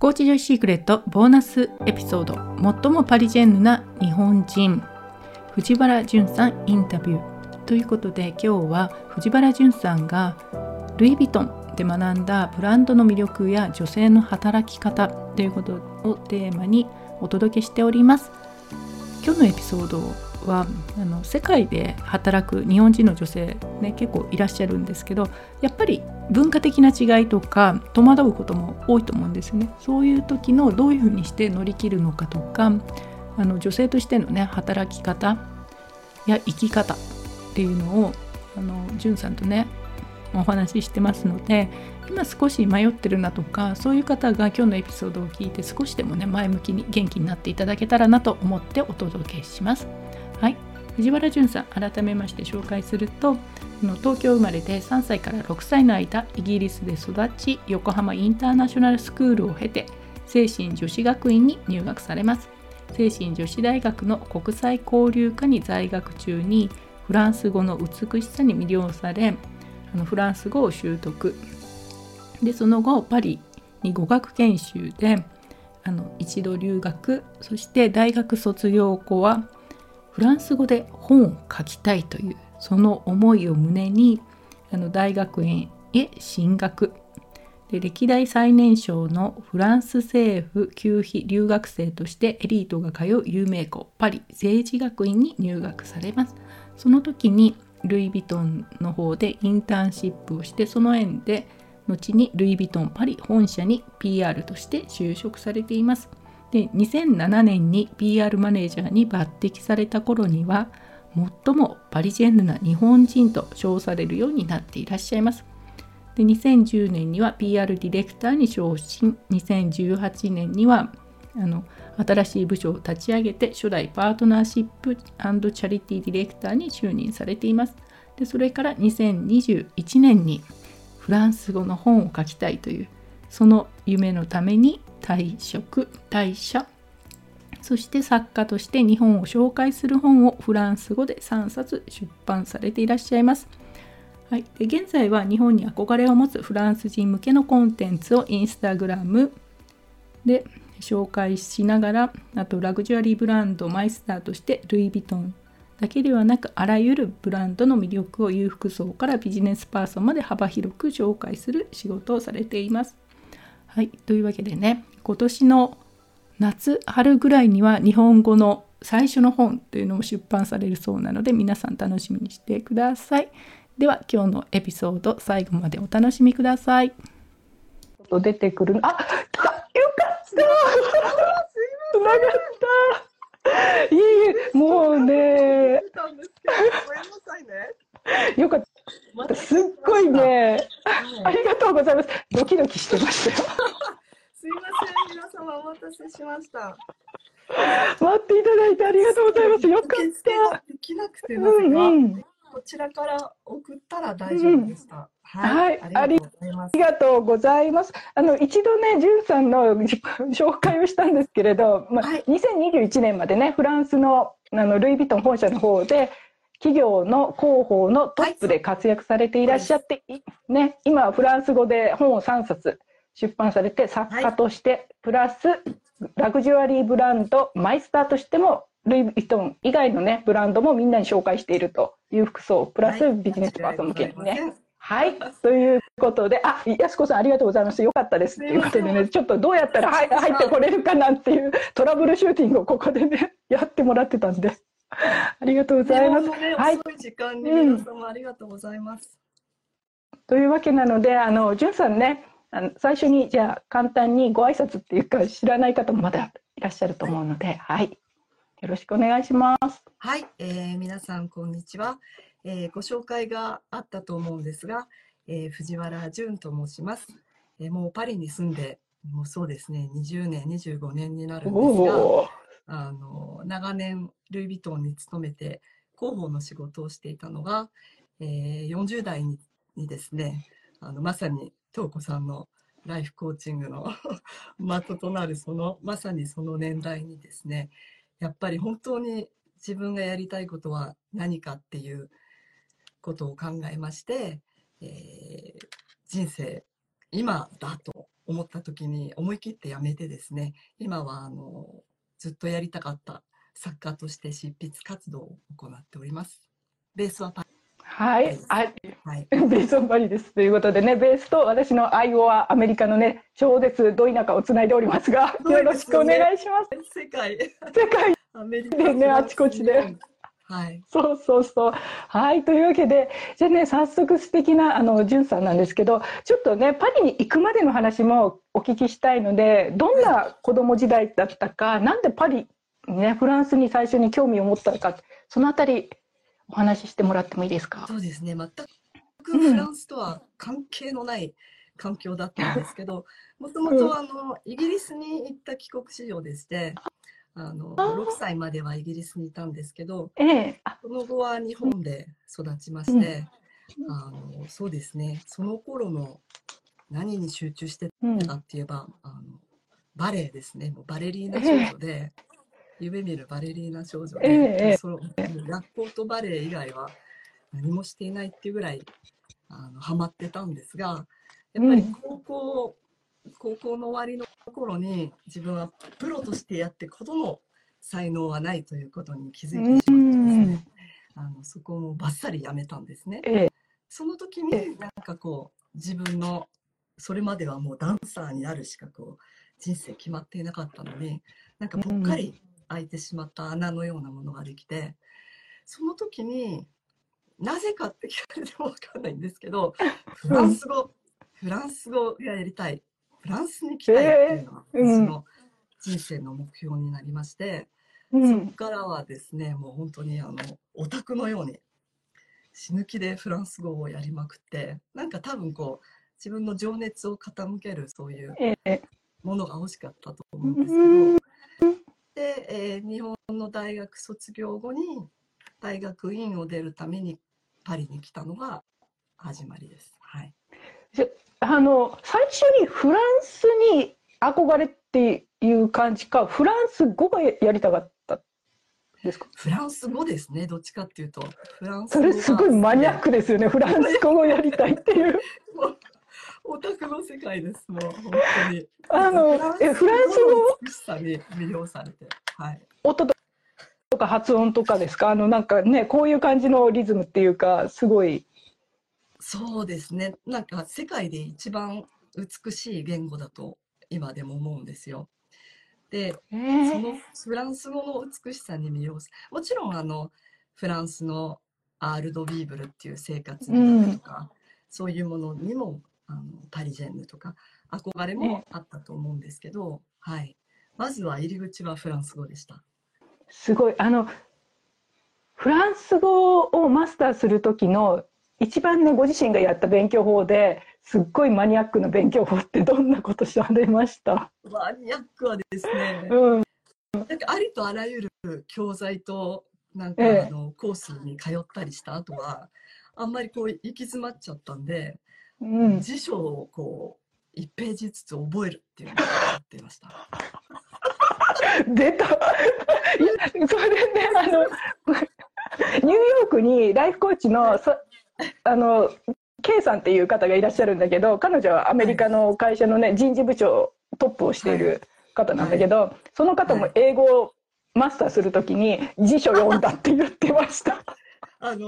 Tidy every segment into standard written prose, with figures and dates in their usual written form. ゴーチ・ジョイ・シークレットボーナスエピソード、最もパリジェンヌな日本人、藤原淳さんインタビューということで、今日は藤原淳さんがルイ・ヴィトンで学んだブランドの魅力や女性の働き方ということをテーマにお届けしております。今日のエピソードは世界で働く日本人の女性、ね、結構いらっしゃるんですけど、やっぱり文化的な違いとか戸惑うことも多いと思うんですね。そういう時のどういうふうにして乗り切るのかとか、女性としてのね、働き方や生き方っていうのを淳さんとねお話ししてますので、今少し迷ってるなとか、そういう方が今日のエピソードを聞いて少しでもね前向きに元気になっていただけたらなと思ってお届けします。はい、藤原淳さん、改めまして紹介すると、東京生まれで3歳から6歳の間イギリスで育ち、横浜インターナショナルスクールを経て聖心女子学院に入学されます。聖心女子大学の国際交流科に在学中にフランス語の美しさに魅了され、フランス語を習得で、その後パリに語学研修で一度留学、そして大学卒業後はフランス語で本を書きたいというその思いを胸に大学院へ進学で、歴代最年少のフランス政府給費留学生としてエリートが通う有名校パリ政治学院に入学されます。その時にルイ・ヴィトンの方でインターンシップをして、その縁で後にルイ・ヴィトンパリ本社に PR として就職されています。で、2007年に PR マネージャーに抜擢された頃には、最もパリジェンヌな日本人と称されるようになっていらっしゃいます。で、2010年には PR ディレクターに昇進、2018年には新しい部署を立ち上げて初代パートナーシップ&チャリティディレクターに就任されています。で、それから2021年にフランス語の本を書きたいというその夢のために退社、そして作家として日本を紹介する本をフランス語で3冊出版されていらっしゃいます。はい、で現在は日本に憧れを持つフランス人向けのコンテンツをインスタグラムで紹介しながら、あとラグジュアリーブランドマイスターとしてルイ・ヴィトンだけではなく、あらゆるブランドの魅力を裕福層からビジネスパーソンまで幅広く紹介する仕事をされています。はい、というわけでね、今年の夏春ぐらいには日本語の最初の本というのも出版されるそうなので、皆さん楽しみにしてください。では今日のエピソード、最後までお楽しみください。出てくる、あ、よかった。すいません。繋がった。いい、もうね。ごめんなさいね。よかった。すっごいね、ありがとうございます。ドキドキしてましたよ。すいません、皆様お待たせしました。待っていただいてありがとうございます。よかった。できなくてですが、こちらから送ったら大丈夫でした。はい、ありがとうございます。一度ね、淳さんの紹介をしたんですけれど、2021年までね、フランスのルイ・ヴィトン本社の方で企業の広報のトップで活躍されていらっしゃって、ね、今はフランス語で本を3冊出版されて、作家として、プラスラグジュアリーブランドマイスターとしてもルイ・ヴィトン以外の、ね、ブランドもみんなに紹介しているという服装、プラスビジネスパーソン向けにね。はい、ということで、あ、安子さんありがとうございます、よかったですということでね、ちょっとどうやったら入ってこれるかなんていうトラブルシューティングをここでねやってもらってたんで。ありがとうございます。はい、遅い時間に皆様ありがとうございます。というわけなので、淳さんね、最初にじゃあ簡単にご挨拶っていうか、知らない方もまだいらっしゃると思うので、はい、よろしくお願いします。はい、皆さんこんにちは。ご紹介があったと思うんですが、藤原淳と申します。もうパリに住んで、もうそうですね、20年、25年になるんですが。長年ルイ・ヴィトンに勤めて広報の仕事をしていたのが、40代にですね、まさに東子さんのライフコーチングの的となるまさにその年代にですね、やっぱり本当に自分がやりたいことは何かっていうことを考えまして、人生今だと思った時に思い切ってやめてですね、今はずっとやりたかった作家として執筆活動を行っております。ベースはパリ。はい、はい、ベースオンパリですということでね、ベースと私のアイオワアメリカのね、超絶ど田舎をつないでおりますが、よろしくお願いします。世界アメリカでね、あちこちで。はい、そう、はい、というわけで、じゃあね、早速素敵なじゅんさんなんですけど、ちょっとね、パリに行くまでの話もお聞きしたいので、どんな子供時代だったか、なんでパリね、フランスに最初に興味を持ったか、そのあたりお話ししてもらってもいいですか。そうですね、全くフランスとは関係のない環境だったんですけど、もともとイギリスに行った帰国子女でして。6歳まではイギリスにいたんですけど、その後は日本で育ちまして、そうですね、その頃の何に集中してたかっていえば、バレエですね。もうバレリーナ少女で、夢見るバレリーナ少女で、学校とバレエ以外は何もしていないっていうぐらいハマってたんですが、やっぱり高校の終わりの頃に自分はプロとしてやってほどの才能はないということに気づいてしまってですね、そこをバッサリやめたんですね。その時になんかこう自分のそれまではもうダンサーになるしかこう人生決まっていなかったのに、なんかぽっかり開いてしまった穴のようなものができて、その時になぜかって聞かれても分かんないんですけど、フランス語がやりたい。フランスに来たいっていうのが私の人生の目標になりまして、そこからはですね、もう本当にオタクのように死ぬ気でフランス語をやりまくって、なんか多分こう自分の情熱を傾けるそういうものが欲しかったと思うんですけど、で、日本の大学卒業後に大学院を出るためにパリに来たのが始まりです。はい。最初にフランスに憧れっていう感じか、フランス語がやりたかったですか。フランス語ですね、どっちかっていうと。フランス語がそれすごいマニアックですよね、フランス語をやりたいっていう。オタクの世界です、もう本当に。フランス語の美しさに魅了されて、はい。音とか発音とかですか。なんかね、こういう感じのリズムっていうか、すごい。そうですね、なんか世界で一番美しい言語だと今でも思うんですよ。で、そのフランス語の美しさに魅了する。もちろんフランスのアール・ド・ビーブルっていう生活とか、そういうものにもパリジェンヌとか憧れもあったと思うんですけど、はい、まずは入り口はフランス語でした。すごいフランス語をマスターする時の一番ね、ご自身がやった勉強法ですっごいマニアックな勉強法ってどんなことされました？マニアックはですね、なんかありとあらゆる教材となんかコースに通ったりした後はあんまりこう行き詰まっちゃったんで、辞書をこう1ページずつ覚えるっていうのをやってました。出た。いや、それでね、ニューヨークにライフコーチのK さんっていう方がいらっしゃるんだけど、彼女はアメリカの会社の、ね、人事部長トップをしている方なんだけど、その方も英語をマスターするときに辞書読んだって言ってました。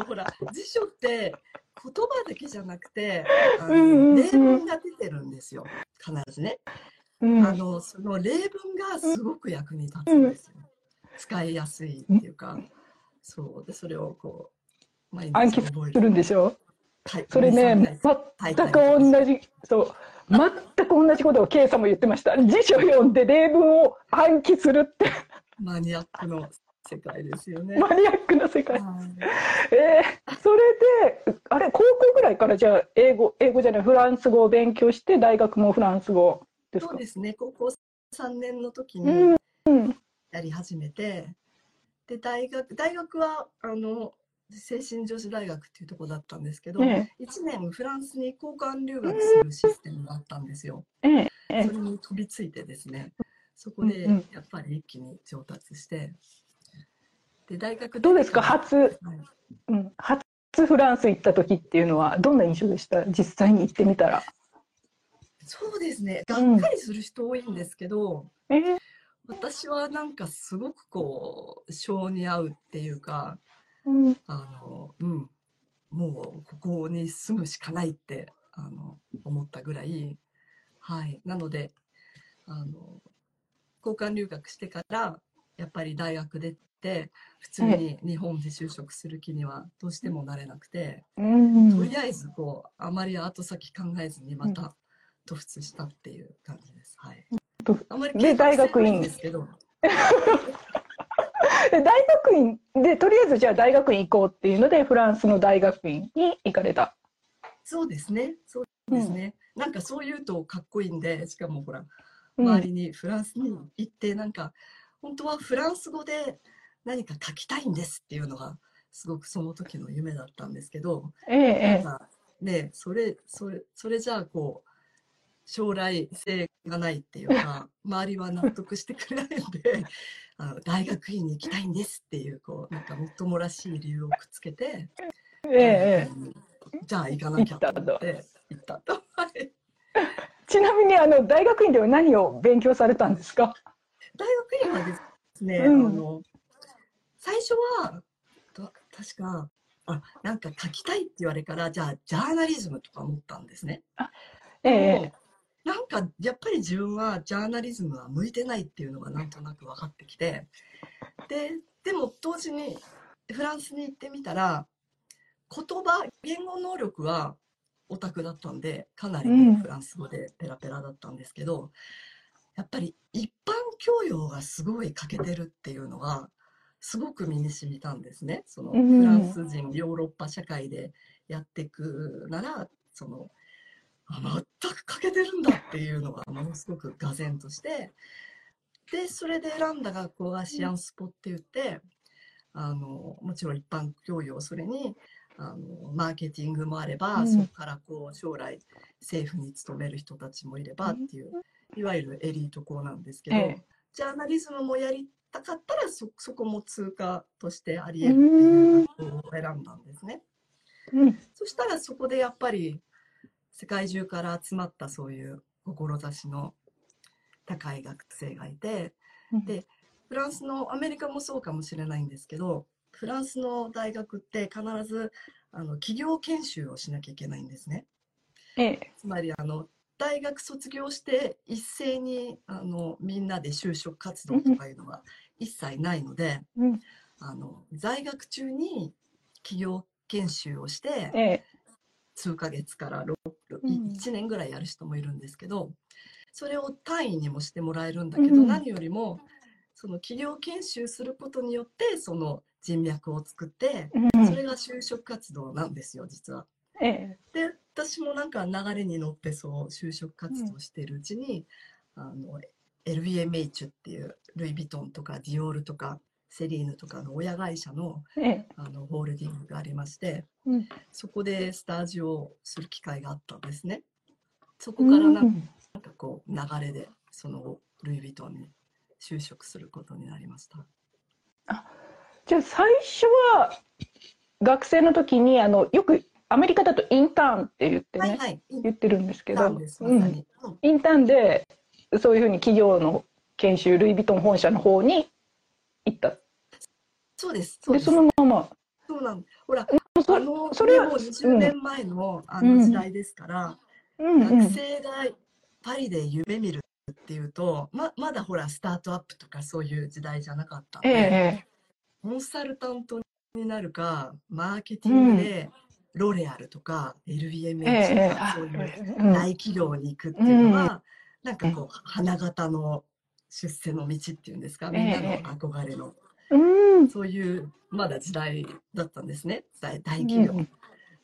ほら、辞書って言葉だけじゃなくて例文が出てるんですよ、必ずね。その例文がすごく役に立つんですよ、使いやすいっていうか。そうで、それをこう暗記するんでしょ。それね、全く同じことを K さんも言ってました。辞書読んで例文を暗記するって。マニアックの世界ですよね。マニアックな世界。それであれ、高校ぐらいからじゃあ英語じゃないフランス語を勉強して、大学もフランス語ですか。そうですね。高校3年の時にやり始めて、で大学は精神女子大学っていうところだったんですけど、1年フランスに交換留学するシステムがあったんですよ。それに飛びついてですね、そこでやっぱり一気に上達して、で大学どうですか、初フランス行った時っていうのはどんな印象でした？実際に行ってみたら。そうですね。がっかりする人多いんですけど、私はなんかすごくこう性に合うっていうか、もうここに住むしかないって思ったぐらい、はい、なので交換留学してからやっぱり大学出て普通に日本で就職する気にはどうしてもなれなくて、とりあえずこうあまり後先考えずにまた突出したっていう感じです。はい、あまり計画性ないんですけど。大学院でとりあえずじゃあ大学院行こうっていうのでフランスの大学院に行かれた。そうですね。そうですね。なんかそういうとかっこいいんで、しかもほら周りにフランスに行ってなんか本当はフランス語で何か書きたいんですっていうのがすごくその時の夢だったんですけど、なんかね、それじゃあこう将来性がないっていうか周りは納得してくれないので大学院に行きたいんですっていうこうなんかもっともらしい理由をくっつけて、じゃあ行かなきゃと思って行ったと。ちなみに大学院では何を勉強されたんですか？大学院はですね、最初は確かなんか書きたいって言われからじゃあジャーナリズムとか思ったんですね。なんかやっぱり自分はジャーナリズムは向いてないっていうのがなんとなく分かってきて、でも同時にフランスに行ってみたら言語能力はオタクだったんでかなりフランス語でペラペラだったんですけど、やっぱり一般教養がすごい欠けてるっていうのがすごく身に染みたんですね。そのフランス人、ヨーロッパ社会でやっていくならその全く欠けてるんだっていうのがものすごくがぜんとして、でそれで選んだ学校がシアンスポって言ってもちろん一般教養、それにマーケティングもあれば、そこからこう将来政府に勤める人たちもいればっていう、いわゆるエリート校なんですけど、ジャーナリズムもやりたかったらそこも通過としてありえるっていう学校を選んだんですね。そしたらそこでやっぱり世界中から集まったそういう志の高い学生がいて、でフランスの、アメリカもそうかもしれないんですけど、フランスの大学って必ず企業研修をしなきゃいけないんですね。つまり大学卒業して一斉にみんなで就職活動とかいうのは一切ないので、在学中に企業研修をして、数ヶ月から1年ぐらいやる人もいるんですけど、それを単位にもしてもらえるんだけど、何よりもその企業研修することによってその人脈を作って、それが就職活動なんですよ実は。で私もなんか流れに乗ってそう就職活動しているうちに、LVMH っていうルイ・ヴィトンとかディオールとかセリーヌとかの親会社の、ホールディングがありまして、そこでスタジオをする機会があったんですね。そこからなんかこう流れでそのルイ・ヴィトンに就職することになりました。じゃあ最初は学生の時によくアメリカだとインターンって言ってね、言ってるんですけど、インターンでそういうふうに企業の研修、ルイ・ヴィトン本社の方に行った。そうです。でそのまま。そうなん。ほら、それはもう20年前の時代ですから、学生がパリで夢見るっていうと、まだほらスタートアップとかそういう時代じゃなかったので、コンサルタントになるか、マーケティングでロレアルとか LVMH とかそういう大企業に行くっていうのは、なんかこう花形の出世の道っていうんですか、みんなの憧れの、そういうまだ時代だったんですね、大企業、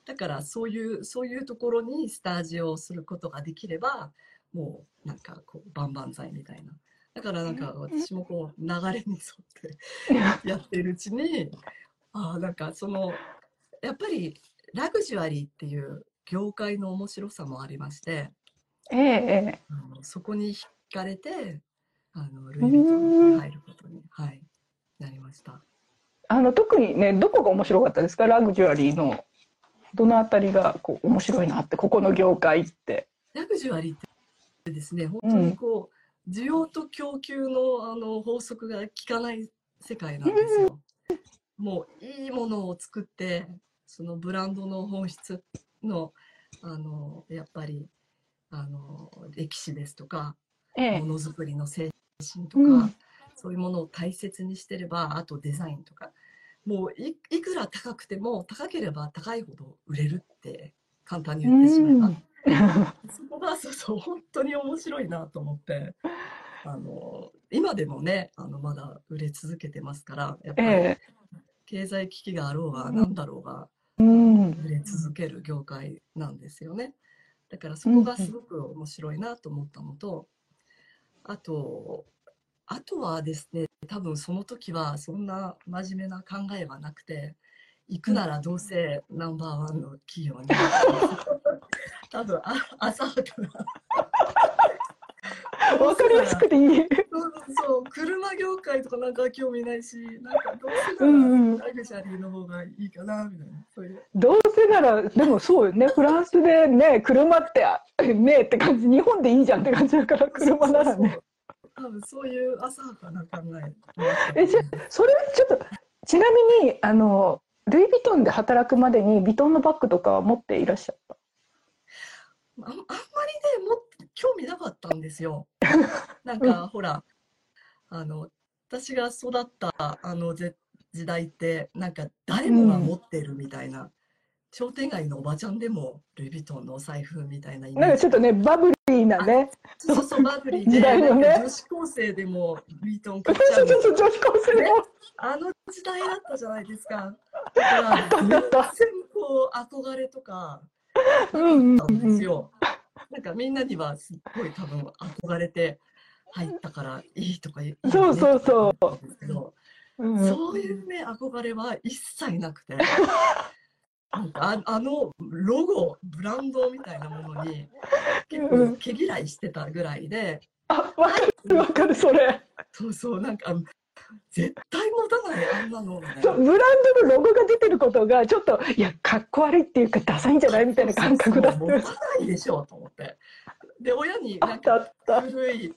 だからそういうところにスタジオをすることができればもうなんかこう万々歳みたいな、だからなんか私もこう流れに沿ってやってるうちになんかそのやっぱりラグジュアリーっていう業界の面白さもありまして、そこに惹かれてルイ・ヴィトンに入ることに、なりました。特にね、どこが面白かったですか？ラグジュアリーのどのあたりがこう面白いなって、ここの業界って。ラグジュアリーってですね、本当にこう、需要と供給の法則が効かない世界なんですよ。もういいものを作って、そのブランドの本質の、やっぱり歴史ですとか、ものづくりの精神とか、そういうものを大切にしてれば、あとデザインとか、もう いくら高くても高ければ高いほど売れるって簡単に言ってしまえば、そこがそう本当に面白いなと思って。今でもね、まだ売れ続けてますから、やっぱり経済危機があろうが何だろうが、売れ続ける業界なんですよね。だからそこがすごく面白いなと思ったのと、あとはですね、多分その時はそんな真面目な考えはなくて、行くならどうせナンバーワンの企業に多分浅はかな分かりやすくていい。そう、車業界とかなんか興味ないし、なんかどうせならラグジュアリーの方がいいかなみたいな。そういうどうせなら、でもそうよね、フランスでね、車ってねって感じ、日本でいいじゃんって感じだから、車ならね。多分そういう浅はかな考え。じゃそれちょっと、ちなみにルイ・ヴィトンで働くまでにヴィトンのバッグとかは持っていらっしゃった？あんまりね、も興味なかったんですよ。なんかほら、私が育った時代って、なんか誰もが持ってるみたいな、商店街のおばちゃんでもルイ・ヴィトンのお財布みたいなイメージ。なんかちょっとね、バブリーなね。そうバブリーで、女子高生でもルイ・ヴィトン買っちゃう。そうそう、女子高生でも、ね、時代だったじゃないですか。だから全然こう憧れとかだったんですよ。なんかみんなにはすっごい多分憧れて入ったからいいとか言って、そうそうそう、そういうね、憧れは一切なくて、なんかロゴ、ブランドみたいなものに結構毛嫌いしてたぐらいで。あ、わかる、それ。そうそう、なんか絶対持たない、あんなの。そう、ブランドのロゴが出てることがちょっと、いや、かっこ悪いっていうか、ダサいんじゃないみたいな感覚だった。持たないでしょと思って。で、親になんか古い、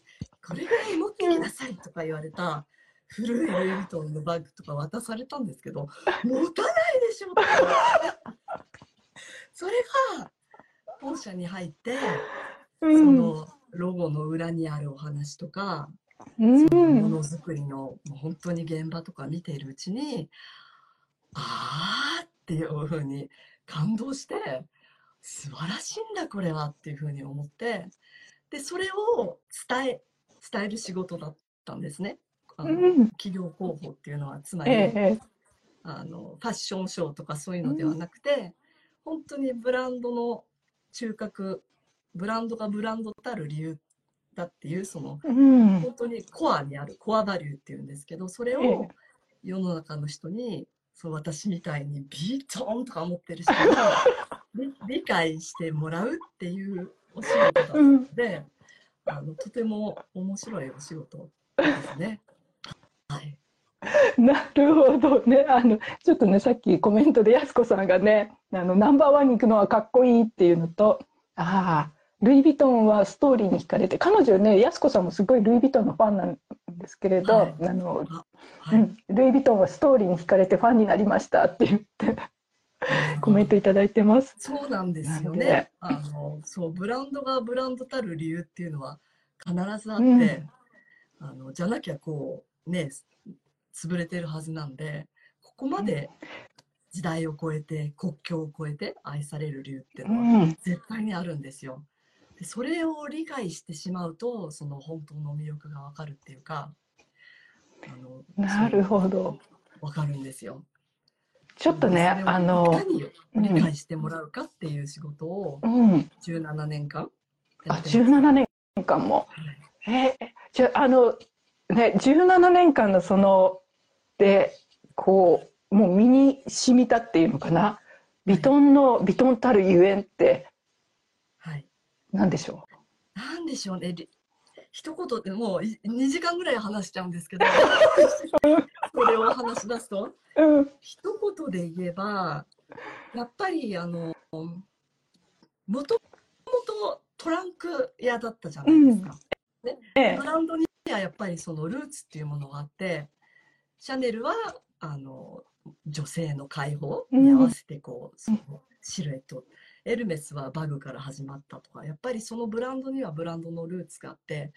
これぐらい持ってきなさいとか言われた古いルイ・ヴィトンのバッグとか渡されたんですけど、持たないでしょとか。それが本社に入って、そのロゴの裏にあるお話とか、そのものづくりの本当に現場とか見ているうちに、ああっていうふうに感動して、素晴らしいんだこれはっていうふうに思って、でそれを伝える仕事だったんですね。企業広報っていうのは、つまり、ファッションショーとかそういうのではなくて、本当にブランドの中核、ブランドがブランドたる理由だっていう、その本当にコアにあるコアバリューっていうんですけど、それを世の中の人に、そう私みたいにビートンとか持ってる人が理解してもらうっていうお仕事だったので、とても面白いお仕事ですね。はい、なるほどね。ちょっとね、さっきコメントでやすこさんがね、ナンバーワンに行くのはかっこいいっていうのと、ああ、ルイ・ヴィトンはストーリーに惹かれて、彼女ね、やすこさんもすごいルイ・ヴィトンのファンなんですけれど、ルイ・ヴィトンはストーリーに惹かれてファンになりましたって言ってコメントいただいてます。そうなんですよね。そう、ブランドがブランドたる理由っていうのは必ずあって、じゃなきゃこうね、潰れてるはずなんで、ここまで時代を超えて国境を超えて愛される理由っていうのは絶対にあるんですよ。それを理解してしまうと、その本当の魅力がわかるっていうか、なるほど、わかるんですよ。ちょっとね、いかに理解してもらうかっていう仕事を17年間、17年間も、じゃあね、17年間のそのでこう、もう身に染みたっていうのかな、ヴィトンのヴィトンたるゆえんって。なんでしょう。なんでしょうね。一言でもう2時間ぐらい話しちゃうんですけど、これを話し出すと、一言で言えば、やっぱりもともとトランク屋だったじゃないですか、ね、ブランドにはやっぱりそのルーツっていうものがあって、シャネルは女性の解放に合わせてこう、そのシルエット、エルメスはバグから始まったとか、やっぱりそのブランドにはブランドのルーツがあって、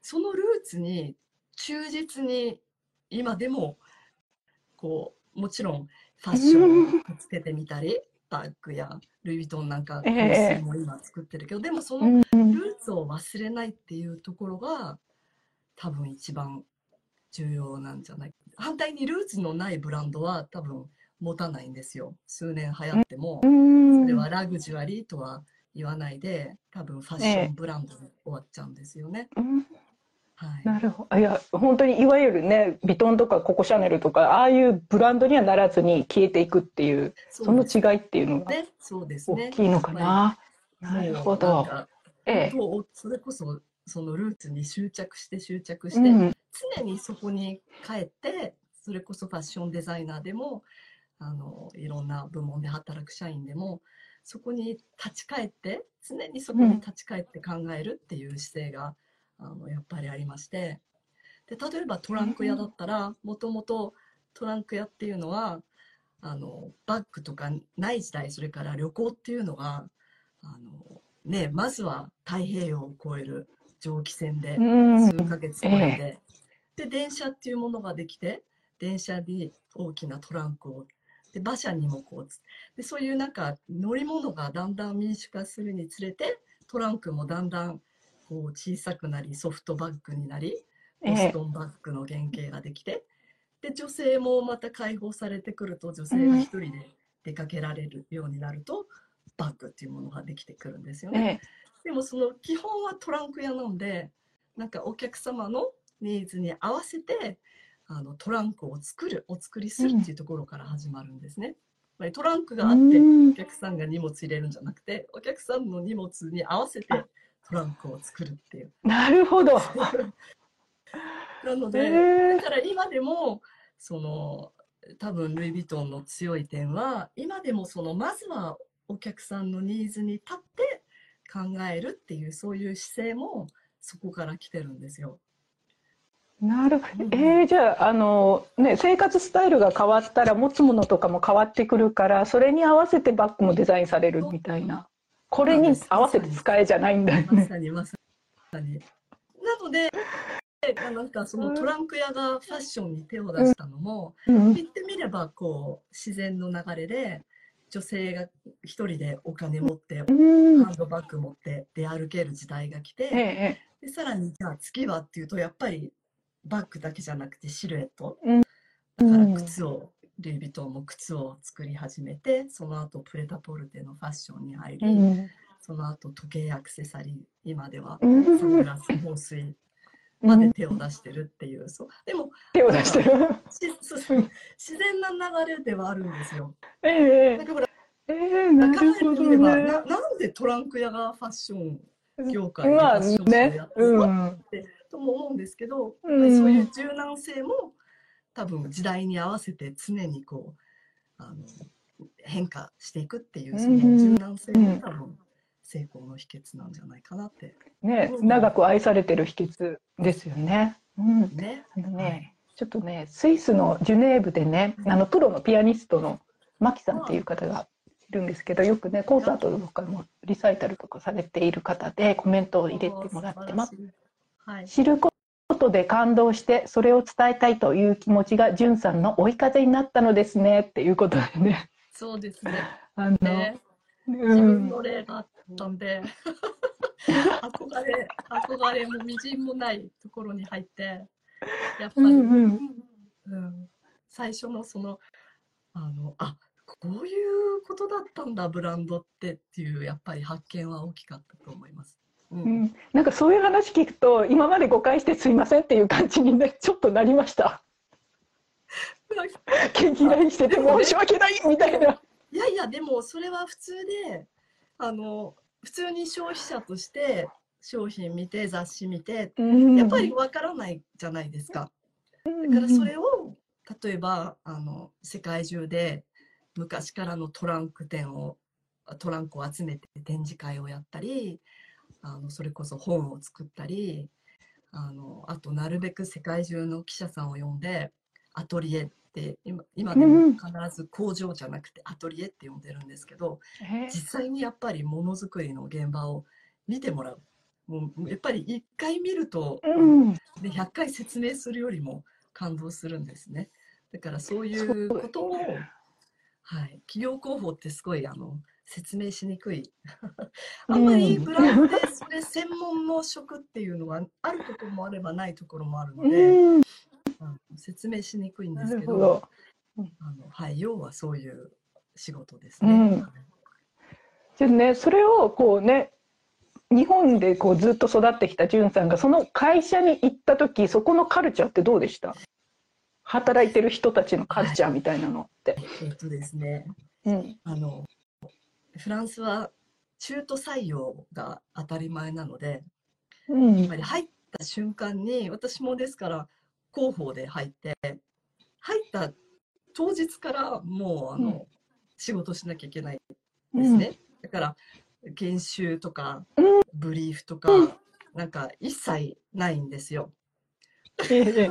そのルーツに忠実に今でもこう、もちろんファッションをつけてみたり、バッグやルイ・ヴィトンなんかも今作ってるけど、でもそのルーツを忘れないっていうところが多分一番重要なんじゃないか。反対にルーツのないブランドは多分持たないんですよ。数年流行ってもそれはラグジュアリーとは言わないで、多分ファッションブランドに終わっちゃうんですよね。はい、なるほど。いや本当にいわゆるね、ヴィトンとかココシャネルとかああいうブランドにはならずに消えていくっていう、その違いっていうのが大きいのかな。なるほど。それこそそのルーツに執着して、常にそこに帰って、それこそファッションデザイナーでもいろんな部門で働く社員でも、そこに立ち返って、常にそこに立ち返って考えるっていう姿勢がやっぱりありまして、で例えばトランク屋だったら、もともとトランク屋っていうのはバッグとかない時代、それから旅行っていうのがね、まずは太平洋を越える蒸気船で数ヶ月越えて、で電車っていうものができて、電車に大きなトランクを、で馬車にもこうで、そういうなんか乗り物がだんだん民主化するにつれて、トランクもだんだんこう小さくなり、ソフトバッグになり、ボストンバッグの原型ができて、で女性もまた解放されてくると、女性が一人で出かけられるようになると、バッグっていうものができてくるんですよね。でもその基本はトランク屋なんで、なんかお客様のニーズに合わせてトランクをお作りするっていうところから始まるんですね。トランクがあってお客さんが荷物入れるんじゃなくて、お客さんの荷物に合わせてトランクを作るっていう。なるほど。なので、だから今でもその多分ルイ・ヴィトンの強い点は、今でもそのまずはお客さんのニーズに立って考えるっていう、そういう姿勢もそこから来てるんですよ。なるほど。じゃあね、生活スタイルが変わったら持つものとかも変わってくるから、それに合わせてバッグもデザインされるみたいな。これに合わせて使えじゃないんだよね。まさになので、なんかそのトランク屋がファッションに手を出したのも、言ってみればこう自然の流れで、女性が一人でお金持って、ハンドバッグ持って出歩ける時代が来て、でさらにじゃあ次はっていうと、やっぱりバッグだけじゃなくてシルエット、だから靴を、ルイ・ヴィトンも靴を作り始めて、その後プレタポルテのファッションに入り、その後時計、アクセサリー、今ではサングラス、香水まで手を出してるっていう。そうでも手を出してる自然な流れではあるんですよ。だから考えてみれば、なんでトランク屋がファッション業界でファッションをやってるかってとも思うんですけど、そういう柔軟性も多分時代に合わせて常にこう変化していくっていう、その柔軟性が多分成功の秘訣なんじゃないかなって、ね、長く愛されてる秘訣ですよね。ちょっとね、スイスのジュネーブでね、プロのピアニストのマキさんっていう方がいるんですけど、よくねコンサートとかもリサイタルとかされている方で、コメントを入れてもらってます。知ることで感動して、それを伝えたいという気持ちが純さんの追い風になったのですね、っていうことでね。そうですね。自分の例があったんで憧れもみじんもないところに入って、やっぱり最初のそのあ、こういうことだったんだブランドってっていう、やっぱり発見は大きかったと思います。なんかそういう話聞くと、今まで誤解してすいませんっていう感じにね、ちょっとなりました。嫌いしてて申し訳ないみたいな。いやいや、でもそれは普通で、普通に消費者として商品見て雑誌見て、やっぱりわからないじゃないですか。だからそれを例えば世界中で昔からのトランクを集めて展示会をやったり。それこそ本を作ったり、あとなるべく世界中の記者さんを呼んでアトリエって 今でも必ず工場じゃなくてアトリエって呼んでるんですけど、実際にやっぱりものづくりの現場を見てもらう。もうやっぱり1回見ると、で100回説明するよりも感動するんですね。だからそういうことを、はい、企業広報ってすごい説明しにくいあんまりブランドでそれ専門の職っていうのはあるところもあればないところもあるので、説明しにくいんですけ ど、はい、要はそういう仕事ですね。じゃあね、それをこうね、日本でこうずっと育ってきたじゅんさんがその会社に行った時、そこのカルチャーってどうでした？働いてる人たちのカルチャーみたいなのって。はい、ですね、フランスは中途採用が当たり前なので、やっぱり入った瞬間に、私もですから広報で入って入った当日からもう仕事しなきゃいけないですね。だから研修とかブリーフとか、なんか一切ないんですよ。で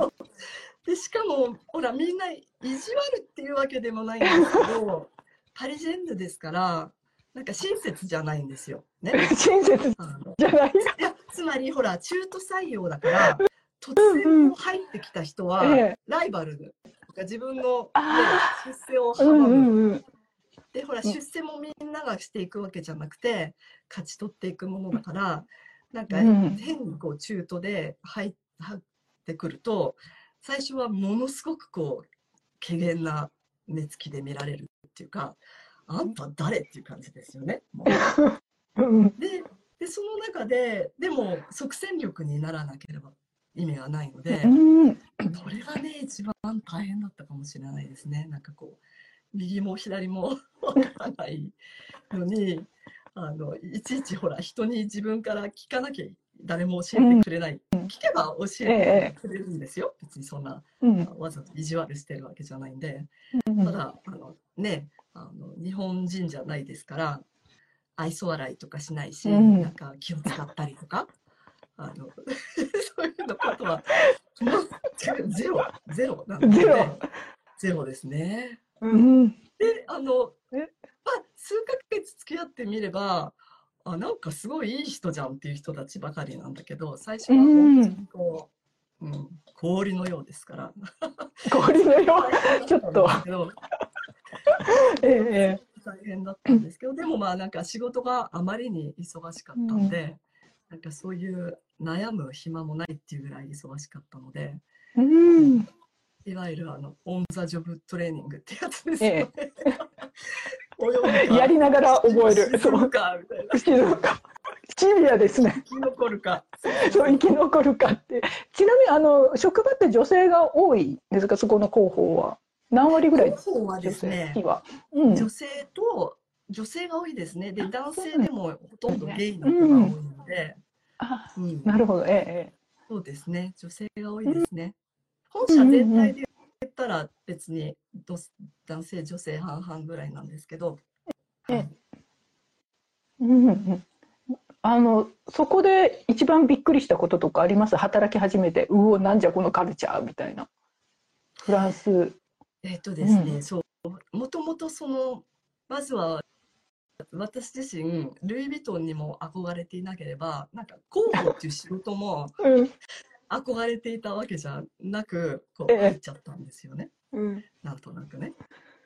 しかもほら、みんな意地悪っていうわけでもないんですけどパリジェンヌですから、なんか親切じゃないんですよね。親切じゃない。いや、つまりほら中途採用だから突然入ってきた人はライバルとか自分の、出世を阻む。でほら、出世もみんながしていくわけじゃなくて勝ち取っていくものだから、なんか変にこう中途で入ってくると、最初はものすごくこう怪訝な目つきで見られるっていうか、あんた誰っていう感じですよね。でその中ででも即戦力にならなければ意味がないので、それがね一番大変だったかもしれないですね。なんかこう右も左もわからないのに、いちいちほら人に自分から聞かなきゃ誰も教えてくれない、聞けば教えてくれるんですよ、別にそんな、わざと意地悪してるわけじゃないんで、ただね、日本人じゃないですから愛想笑いとかしないし、なんか気を使ったりとかそういうのことはゼロなので、ゼロですね。で数ヶ月付き合ってみれば、なんかすごいいい人じゃんっていう人たちばかりなんだけど、最初は本当にこう、氷のようですから氷のようちょっと大変だったんですけど、でもまあなんか仕事があまりに忙しかったんで、なんかそういう悩む暇もないっていうぐらい忙しかったので、いわゆるオン・ザ・ジョブトレーニングってやつですよね。やりながら覚える。そうかみたいな。シビアですね。生き残るか。そう、生き残るかって。ちなみに職場って女性が多いんですか、そこの広報は。何割ぐらいですか？広報はですね、女性が多いですね。で、男性でもほとんどゲイの人が多いので。なるほど。そうですね。女性が多いですね。本社全体で言ったら別に男性女性半々ぐらいなんですけど、そこで一番びっくりしたこととかあります？働き始めて、うお、なんじゃこのカルチャーみたいな。フランス。ですね、そう、もともとまずは私自身ルイ・ヴィトンにも憧れていなければ、なんか広報っていう仕事も、憧れていたわけじゃなく、こう入っちゃったんですよね、なんとなくね。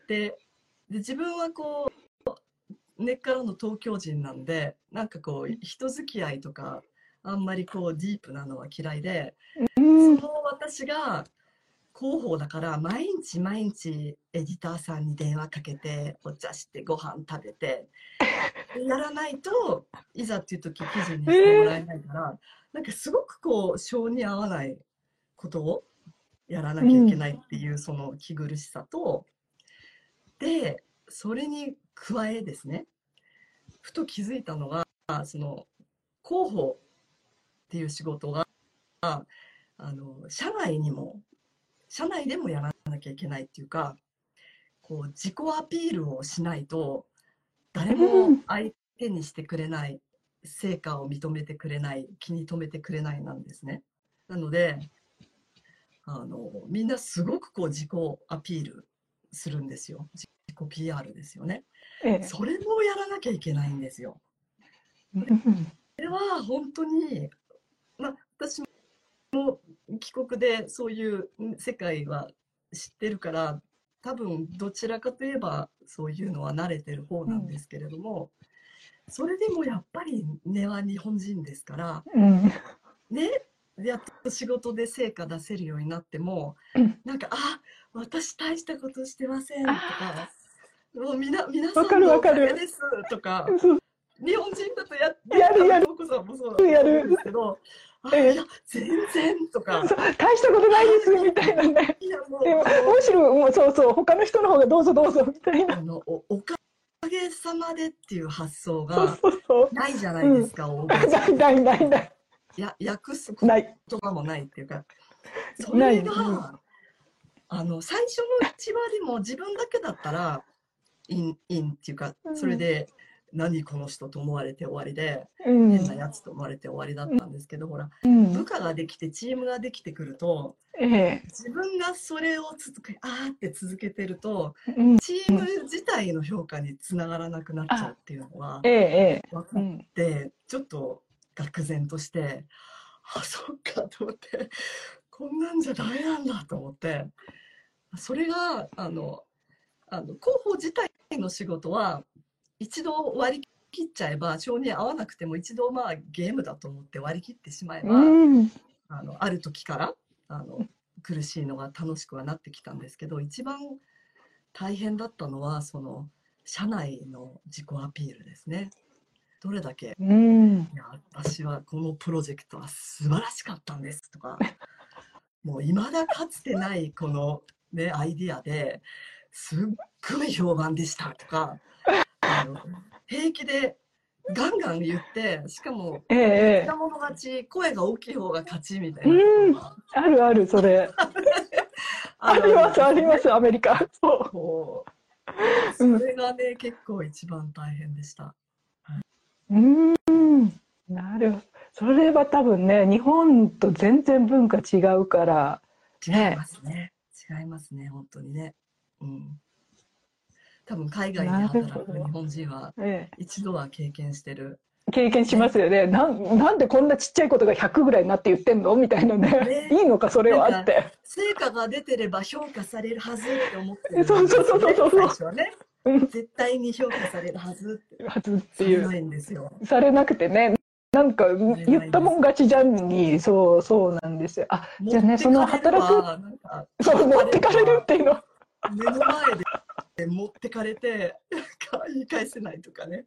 で自分はこう根っからの東京人なんで、なんかこう人付き合いとかあんまりこうディープなのは嫌いで、その私が広報だから毎日毎日エディターさんに電話かけてお茶してご飯食べてやらないと、いざっていう時記事にしてもらえないから、なんかすごくこう性に合わないことをやらなきゃいけないっていう、その気苦しさと、でそれに加えですね、ふと気づいたのが、その広報っていう仕事が社内でもやらなきゃいけないっていうか、こう自己アピールをしないと誰も相手にしてくれない、成果を認めてくれない、気に留めてくれないなんですね。なので、みんなすごくこう自己アピールするんですよ。自己 PR ですよね。それもやらなきゃいけないんですよ。それは本当に、私も帰国でそういう世界は知ってるから、多分どちらかといえばそういうのは慣れてる方なんですけれども、それでもやっぱり根は日本人ですから、ね、やっと仕事で成果出せるようになっても、なんか、あ、私大したことしてませんとか、もう皆さんのおかげですとか、日本人だとやる、僕さんもそうなんですけど、いや、全然とか、大したことないですみたいなね、むしろ、もうそうそう、他の人の方がどうぞどうぞみたいな。おかげさまでっていう発想がないじゃないですか。ない。訳すこともないっていうか、それが最初のうちはでも自分だけだったらインっていうか、それで何この人と思われて終わりで、変なやつと思われて終わりだったんですけど、ほら部下ができてチームができてくると、自分がそれを続けてると、チーム自体の評価につながらなくなっちゃうっていうのは分かって、ちょっと愕然として、あ、そっかと思って、こんなんじゃダメなんだと思って、それが広報自体の仕事は一度割り切っちゃえば、性に合わなくても一度ゲームだと思って割り切ってしまえば、ある時から苦しいのが楽しくはなってきたんですけど、一番大変だったのはその社内の自己アピールですね。どれだけ、いや、私はこのプロジェクトは素晴らしかったんですとか、もういまだかつてないこの、ね、アイディアですっごい評判でしたとか、平気でガンガン言って、しかも言ったもの勝ち、声が大きい方が勝ちみたいな、あるある、それありますアメリカ。それがね、結構一番大変でした。なるほど。それは多分ね、日本と全然文化違うから、ね、違いますね、本当にね。多分海外で働く日本人は一度は経験してる。経験しますよね。なんでこんなちっちゃいことが100ぐらいになって言ってんのみたいなね。いいのかそれはあって。成果が出てれば評価されるはずって思ってる。そうそう。絶対に評価されるはずっていう。されなくてね、なんか言ったもん勝ちじゃんに、そうなんですよ。あ、じゃあね、その働く、持ってかれるっていうの。目の前で持ってかれて、言い返せないとかね。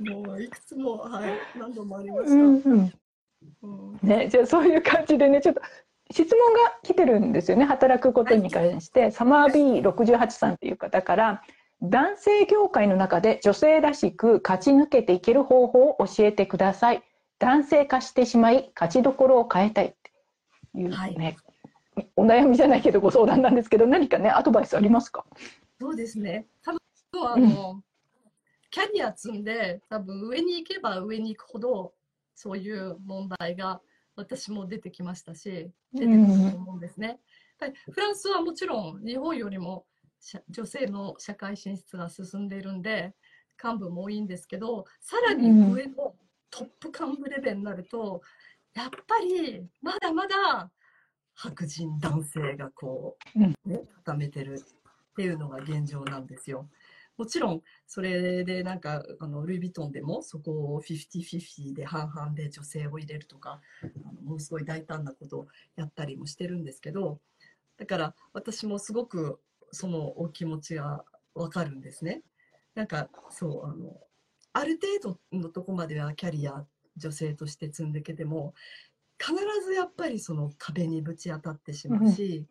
もういくつも、何度もありました。ね、じゃあそういう感じでね、ちょっと。質問が来てるんですよね、働くことに関して。サマー B68 さんっていう方から、男性業界の中で女性らしく勝ち抜けていける方法を教えてください。男性化してしまい勝ちどころを変えたいっていうね、お悩みじゃないけどご相談なんですけど、何かねアドバイスありますか？そうですね、多分キャリア積んで、多分上に行けば上に行くほどそういう問題が私も出てきましたし、出てくると思うんですね。フランスはもちろん日本よりも女性の社会進出が進んでいるんで、幹部も多いんですけど、さらに上のトップ幹部レベルになると、やっぱりまだまだ白人男性がこう、固めてるっていうのが現状なんですよ。もちろんそれでなんかルイ・ヴィトンでもそこを 50-50 で半々で女性を入れるとか、ものすごい大胆なことをやったりもしてるんですけど、だから私もすごくそのお気持ちがわかるんですね。なんかそうある程度のとこまではキャリア女性として積んでいけても、必ずやっぱりその壁にぶち当たってしまうし、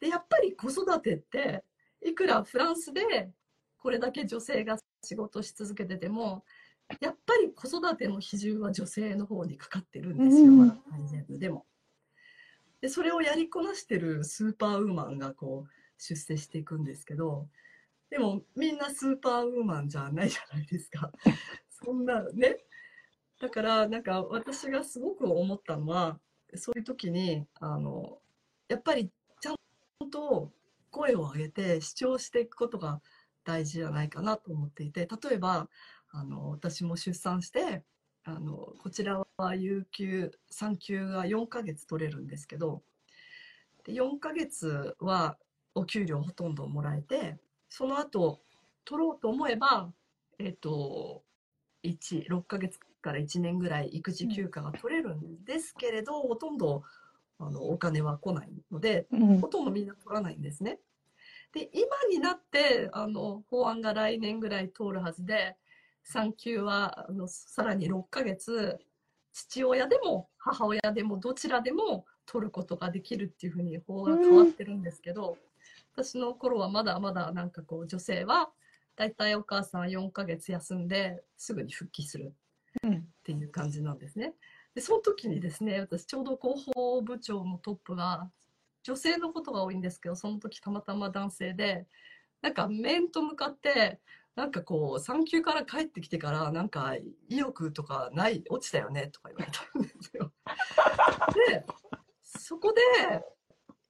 でやっぱり子育てって、いくらフランスでこれだけ女性が仕事し続けてても、やっぱり子育ての比重は女性の方にかかってるんですよ、でも。でそれをやりこなしてるスーパーウーマンがこう出世していくんですけど、でもみんなスーパーウーマンじゃないじゃないですか。そんなね、だからなんか私がすごく思ったのは、そういう時にやっぱりちゃんと声を上げて主張していくことが大事じゃないかなと思っていて、例えば私も出産してこちらは有給産休が4ヶ月取れるんですけど、で4ヶ月はお給料ほとんどもらえて、その後取ろうと思えば、6ヶ月から1年ぐらい育児休暇が取れるんですけれど、ほとんどお金は来ないので、ほとんどみんな取らないんですね。で今になって法案が来年ぐらい通るはずで、産休はさらに6ヶ月父親でも母親でもどちらでも取ることができるっていうふうに法が変わってるんですけど、私の頃はまだまだなんかこう女性はだいたいお母さん4ヶ月休んですぐに復帰するっていう感じなんですね。でその時にですね、私ちょうど広報部長のトップが女性のことが多いんですけど、その時たまたま男性で、なんか面と向かってなんかこう産休から帰ってきてからなんか意欲とかない落ちたよねとか言われたんですよ。でそこで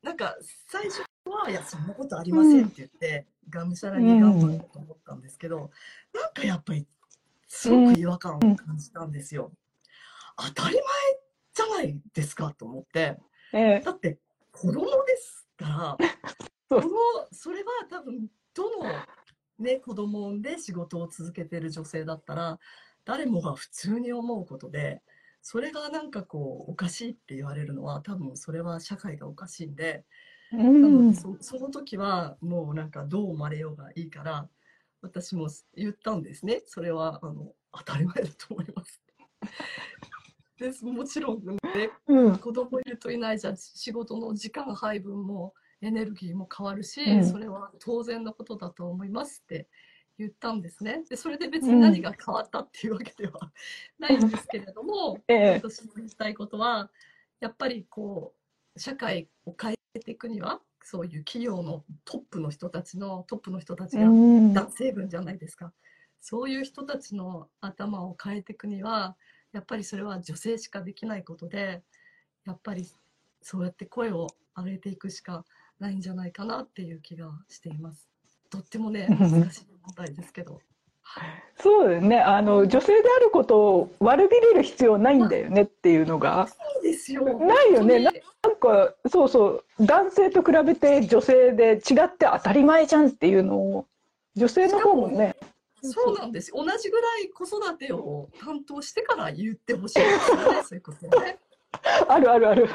なんか最初は「いやそんなことありません」って言って、がむしゃらに頑張ろうと思ったんですけど、なんかやっぱりすごく違和感を感じたんですよ。当たり前じゃないですかと思って、だって子供ですからそれは多分どのね、子供を産んで仕事を続けてる女性だったら誰もが普通に思うことで、それがなんかこうおかしいって言われるのは多分それは社会がおかしいんで、その時はもうなんかどう生まれようがいいから私も言ったんですね。それは当たり前だと思いますでもちろん、ね、子供いるといないじゃ仕事の時間配分もエネルギーも変わるし、それは当然のことだと思いますって言ったんですね。でそれで別に何が変わったっていうわけではないんですけれども、私の言いたいことはやっぱりこう社会を変えていくには、そういう企業のトップの人たちが男性分じゃないですか、そういう人たちの頭を変えていくにはやっぱりそれは女性しかできないことで、やっぱりそうやって声を上げていくしかないんじゃないかなっていう気がしています。とってもね、難しい問題ですけど、そうですね、女性であることを悪びれる必要ないんだよねっていうのが、そうですよ、ないよね。なんかそうそう、男性と比べて女性で違って当たり前じゃんっていうのを女性の方もね、そうなんです。同じぐらい子育てを担当してから言ってほしいですよねそういうことね。あるあるある。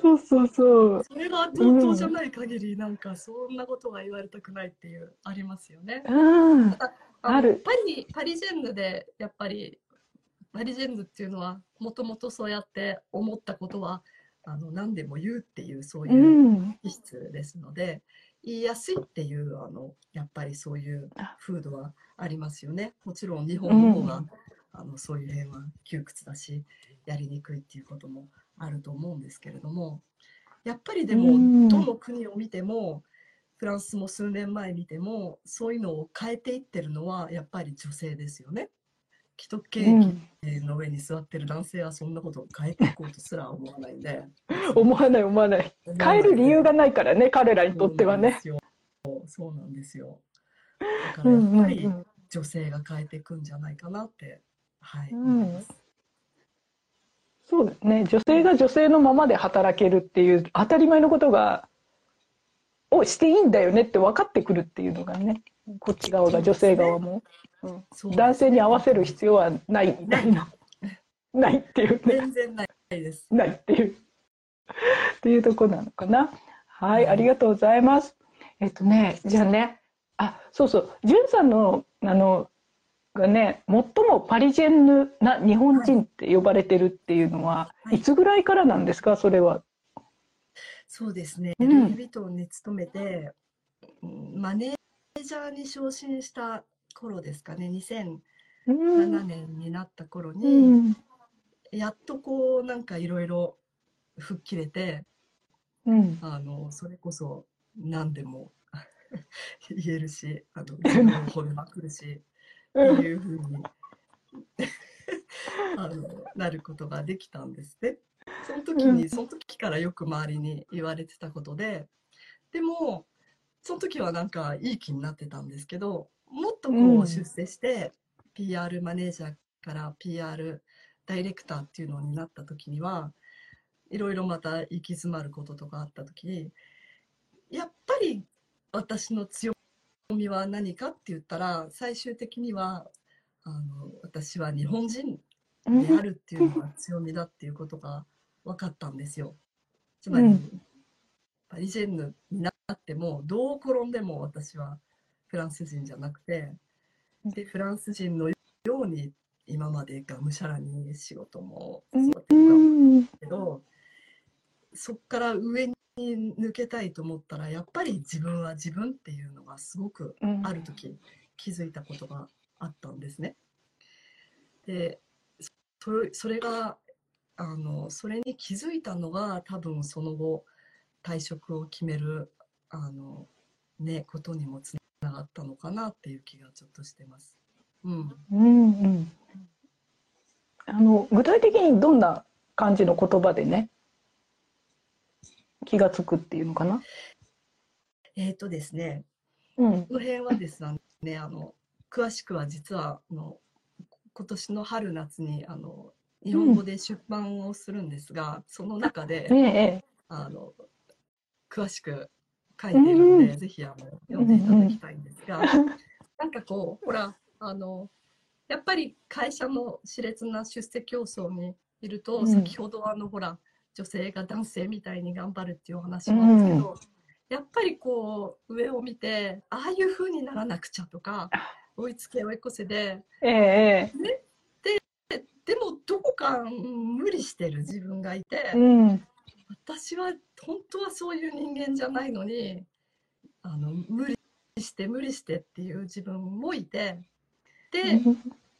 そうそうそう、それが同等じゃない限り、なんかそんなことは言われたくないっていうありますよね。パリジェンヌで、やっぱりパリジェンヌっていうのはもともとそうやって思ったことは何でも言うっていう、そういう気質ですので、言いやすいっていうやっぱりそういう風土はありますよね。もちろん日本の方が、そういう辺は窮屈だしやりにくいっていうこともあると思うんですけれども、やっぱりでもどの国を見ても、フランスも数年前見てもそういうのを変えていってるのはやっぱり女性ですよね。既得権益の上に座ってる男性はそんなことを変えていこうとすら思わないんで思わない、変える理由がないからね、彼らにとってはね。そうなんですよ。だからやっぱり女性が変えていくんじゃないかなって、思います。そうですね、女性が女性のままで働けるっていう当たり前のことをしていいんだよねって分かってくるっていうのがね、こっち側が女性側も、男性に合わせる必要はないみたいな、ないっていう、全然ないです。ないっていうっていうとこなのかな。はい、ありがとうございます。じゃあね、そうそう、じゅんさんのがね、最もパリジェンヌな日本人って呼ばれてるっていうのは、いつぐらいからなんですか、それは。そうですね、ルイ・ヴィトンに勤めてマネージャーに昇進した頃ですかね、2007年になった頃に、やっとこうなんかいろいろ吹っ切れて、それこそ何でも言えるし、自分を褒めまくるし。っていうふうになることができたんですね。その時からよく周りに言われてたことで、でもその時はなんかいい気になってたんですけど、もっとこう出世して、PR マネージャーから PR ダイレクターっていうのになった時には、いろいろまた行き詰まることとかあった時に、やっぱり私の強みは何かって言ったら、最終的には私は日本人であるっていうのが強みだっていうことが分かったんですよ。つまり、パリジェンヌになってもどう転んでも私はフランス人じゃなくて、でフランス人のように今までがむしゃらに仕事も育てたんだけど、そこから上に抜けたいと思ったら、やっぱり自分は自分っていうのがすごくある時気づいたことがあったんですね。でそれに気づいたのが、多分その後退職を決めることにもつながったのかなっていう気がちょっとしてます。うんうんうん、具体的にどんな感じの言葉でね気がつくっていうのかな。ですね、この辺はですね、詳しくは実は今年の春夏に日本語で出版をするんですが、その中で、詳しく書いているので、ぜひ読んでいただきたいんですが、なんかこうほらやっぱり会社の熾烈な出世競争にいると、先ほどほら女性が男性みたいに頑張るっていうお話もあるんですけど、やっぱりこう上を見てああいう風にならなくちゃとか、追いつけ追い越せで、ね、でもどこか無理してる自分がいて、私は本当はそういう人間じゃないのに無理してっていう自分もいて、で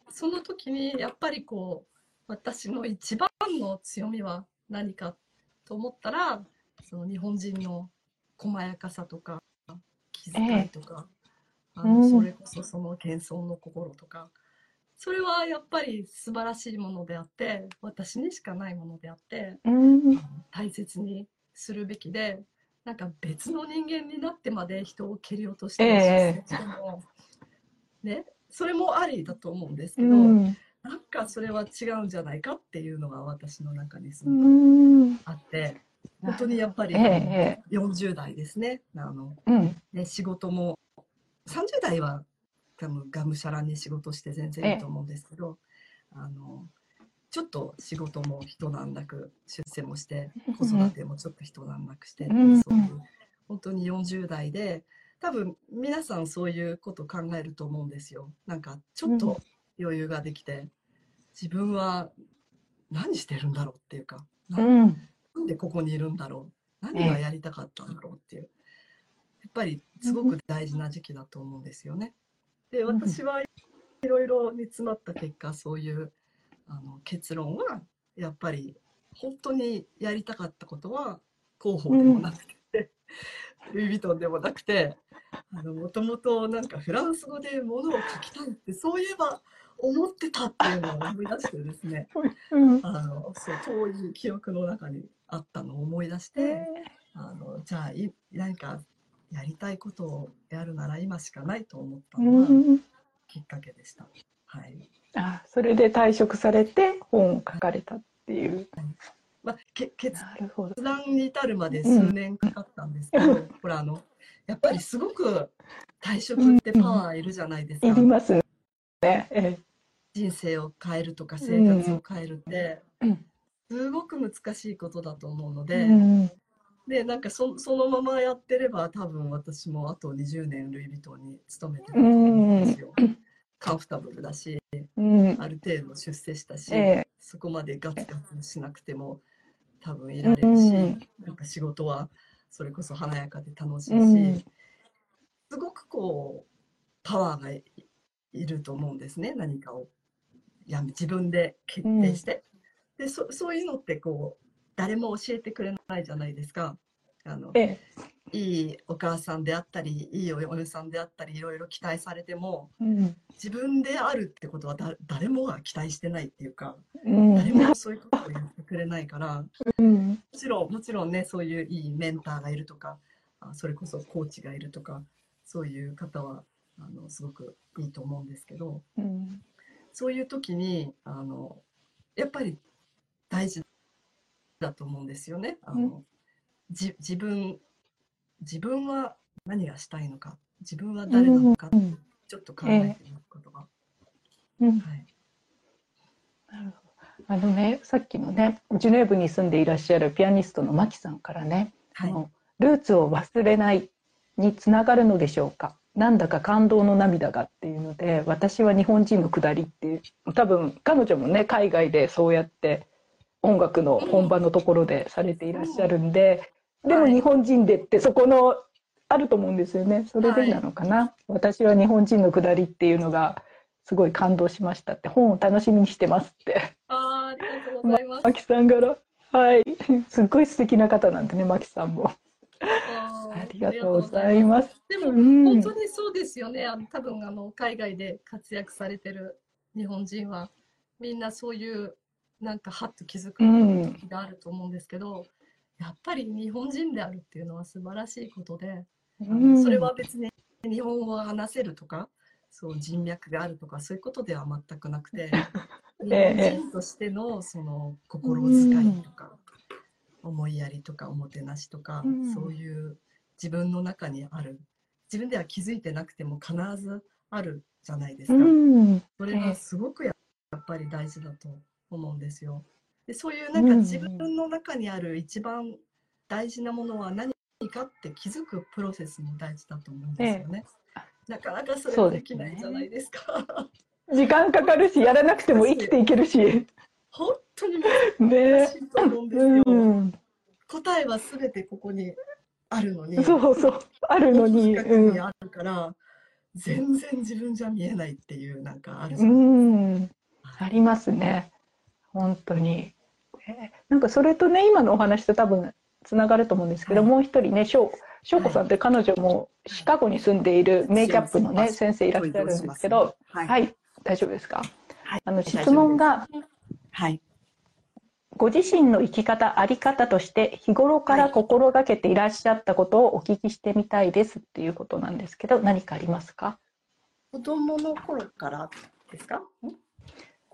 その時にやっぱりこう私の一番の強みは何かと思ったら、その日本人の細やかさとか気遣いとか、それこそその謙遜の心とか、それはやっぱり素晴らしいものであって、私にしかないものであって、大切にするべきで、なんか別の人間になってまで人を蹴り落として、ね、それもありだと思うんですけど、なんかそれは違うんじゃないかっていうのが私の中にすごくあって、本当にやっぱり40代ですね、ね、仕事も30代は多分がむしゃらに仕事して全然いいと思うんですけど、ちょっと仕事も一段落、出世もして子育てもちょっと一段落して、そういう本当に40代で、多分皆さんそういうこと考えると思うんですよ。なんかちょっと余裕ができて、自分は何してるんだろうっていうか、なんでここにいるんだろう、何がやりたかったんだろうっていう、やっぱりすごく大事な時期だと思うんですよね。で、私はいろいろ煮詰まった結果、そういう結論はやっぱり本当にやりたかったことは広報でもなくて、ルイ・ヴィトンでもなくて、もともとなんかフランス語で物を書きたいってそういえば思ってたっていうのを思い出してですね、そういう記憶の中にあったのを思い出して、じゃあ何かやりたいことをやるなら今しかないと思ったのがきっかけでした。あ、それで退職されて本を書かれたっていう、決断に至るまで数年かかったんですけど、ほらやっぱりすごく退職ってパワーいるじゃないですか。いりますね。人生を変えるとか生活を変えるって、すごく難しいことだと思うので、でなんか そのままやってれば、多分私もあと20年ルイ・ヴィトンに勤めてると思うんですよ。カンフタブルだし、ある程度出世したし、そこまでガツガツしなくても多分いられるし、なんか仕事はそれこそ華やかで楽しいし、すごくこうパワーがいると思うんですね。何かを自分で決定して、でそういうのってこう誰も教えてくれないじゃないですか。いいお母さんであったりいいお嫁さんであったりいろいろ期待されても、うん、自分であるってことは誰もが期待してないっていうか、うん、誰もそういうことを言ってくれないから、うん、もちろんね、そういういいメンターがいるとか、それこそコーチがいるとか、そういう方はすごくいいと思うんですけど、うん、そういう時にやっぱり大事だと思うんですよね。うん、自分は何がしたいのか、自分は誰なのか、うん、ちょっと考えてみることが、はい、なるほど。ね、さっきのね、ジュネーブに住んでいらっしゃるピアニストのマキさんからね、はい、ルーツを忘れないにつながるのでしょうか、なんだか感動の涙がっていうので、私は日本人のくだりっていう、多分彼女もね、海外でそうやって音楽の本場のところでされていらっしゃるんで、でも日本人でってそこのあると思うんですよね。それでなのかな、はい、私は日本人のくだりっていうのがすごい感動しましたって、本を楽しみにしてますって。ありがとうございます。マキさんから、はい、すっごい素敵な方なんでね、マキさんも ありがとうございます。でも、うん、本当にそうですよね。多分海外で活躍されてる日本人はみんなそういうなんかハッと気づく時があると思うんですけど、うん、やっぱり日本人であるっていうのは素晴らしいことで、うん、それは別に日本語を話せるとか、そう人脈があるとかそういうことでは全くなくて、日本人としてのその心遣いとか、うん、思いやりとかおもてなしとか、うん、そういう自分の中にある、自分では気づいてなくても必ずあるじゃないですか、うん、それがすごくやっぱり大事だと思うんですよ。で、そういうなんか自分の中にある一番大事なものは何かって気づくプロセスも大事だと思うんですよね。なかなかそれはできないじゃないですか。時間かかるし、やらなくても生きていけるし、本当に難しいと思うんですよ、ね、うん、答えはすべてここにあるのに、そうそう、あるのに、うん、あるから全然自分じゃ見えないっていう、なんかあるじゃないですか、うん、ありますね、本当に。なんかそれとね、今のお話と多分つながると思うんですけど、はい、もう一人ね、翔子さんって、彼女もシカゴに住んでいるメイキャップのね、はい、先生いらっしゃるんですけど、はい、はい、大丈夫ですか、はい、質問が、はい、ご自身の生き方、在り方として日頃から心がけていらっしゃったことをお聞きしてみたいですっていうことなんですけど、何かありますか？子供の頃からですか？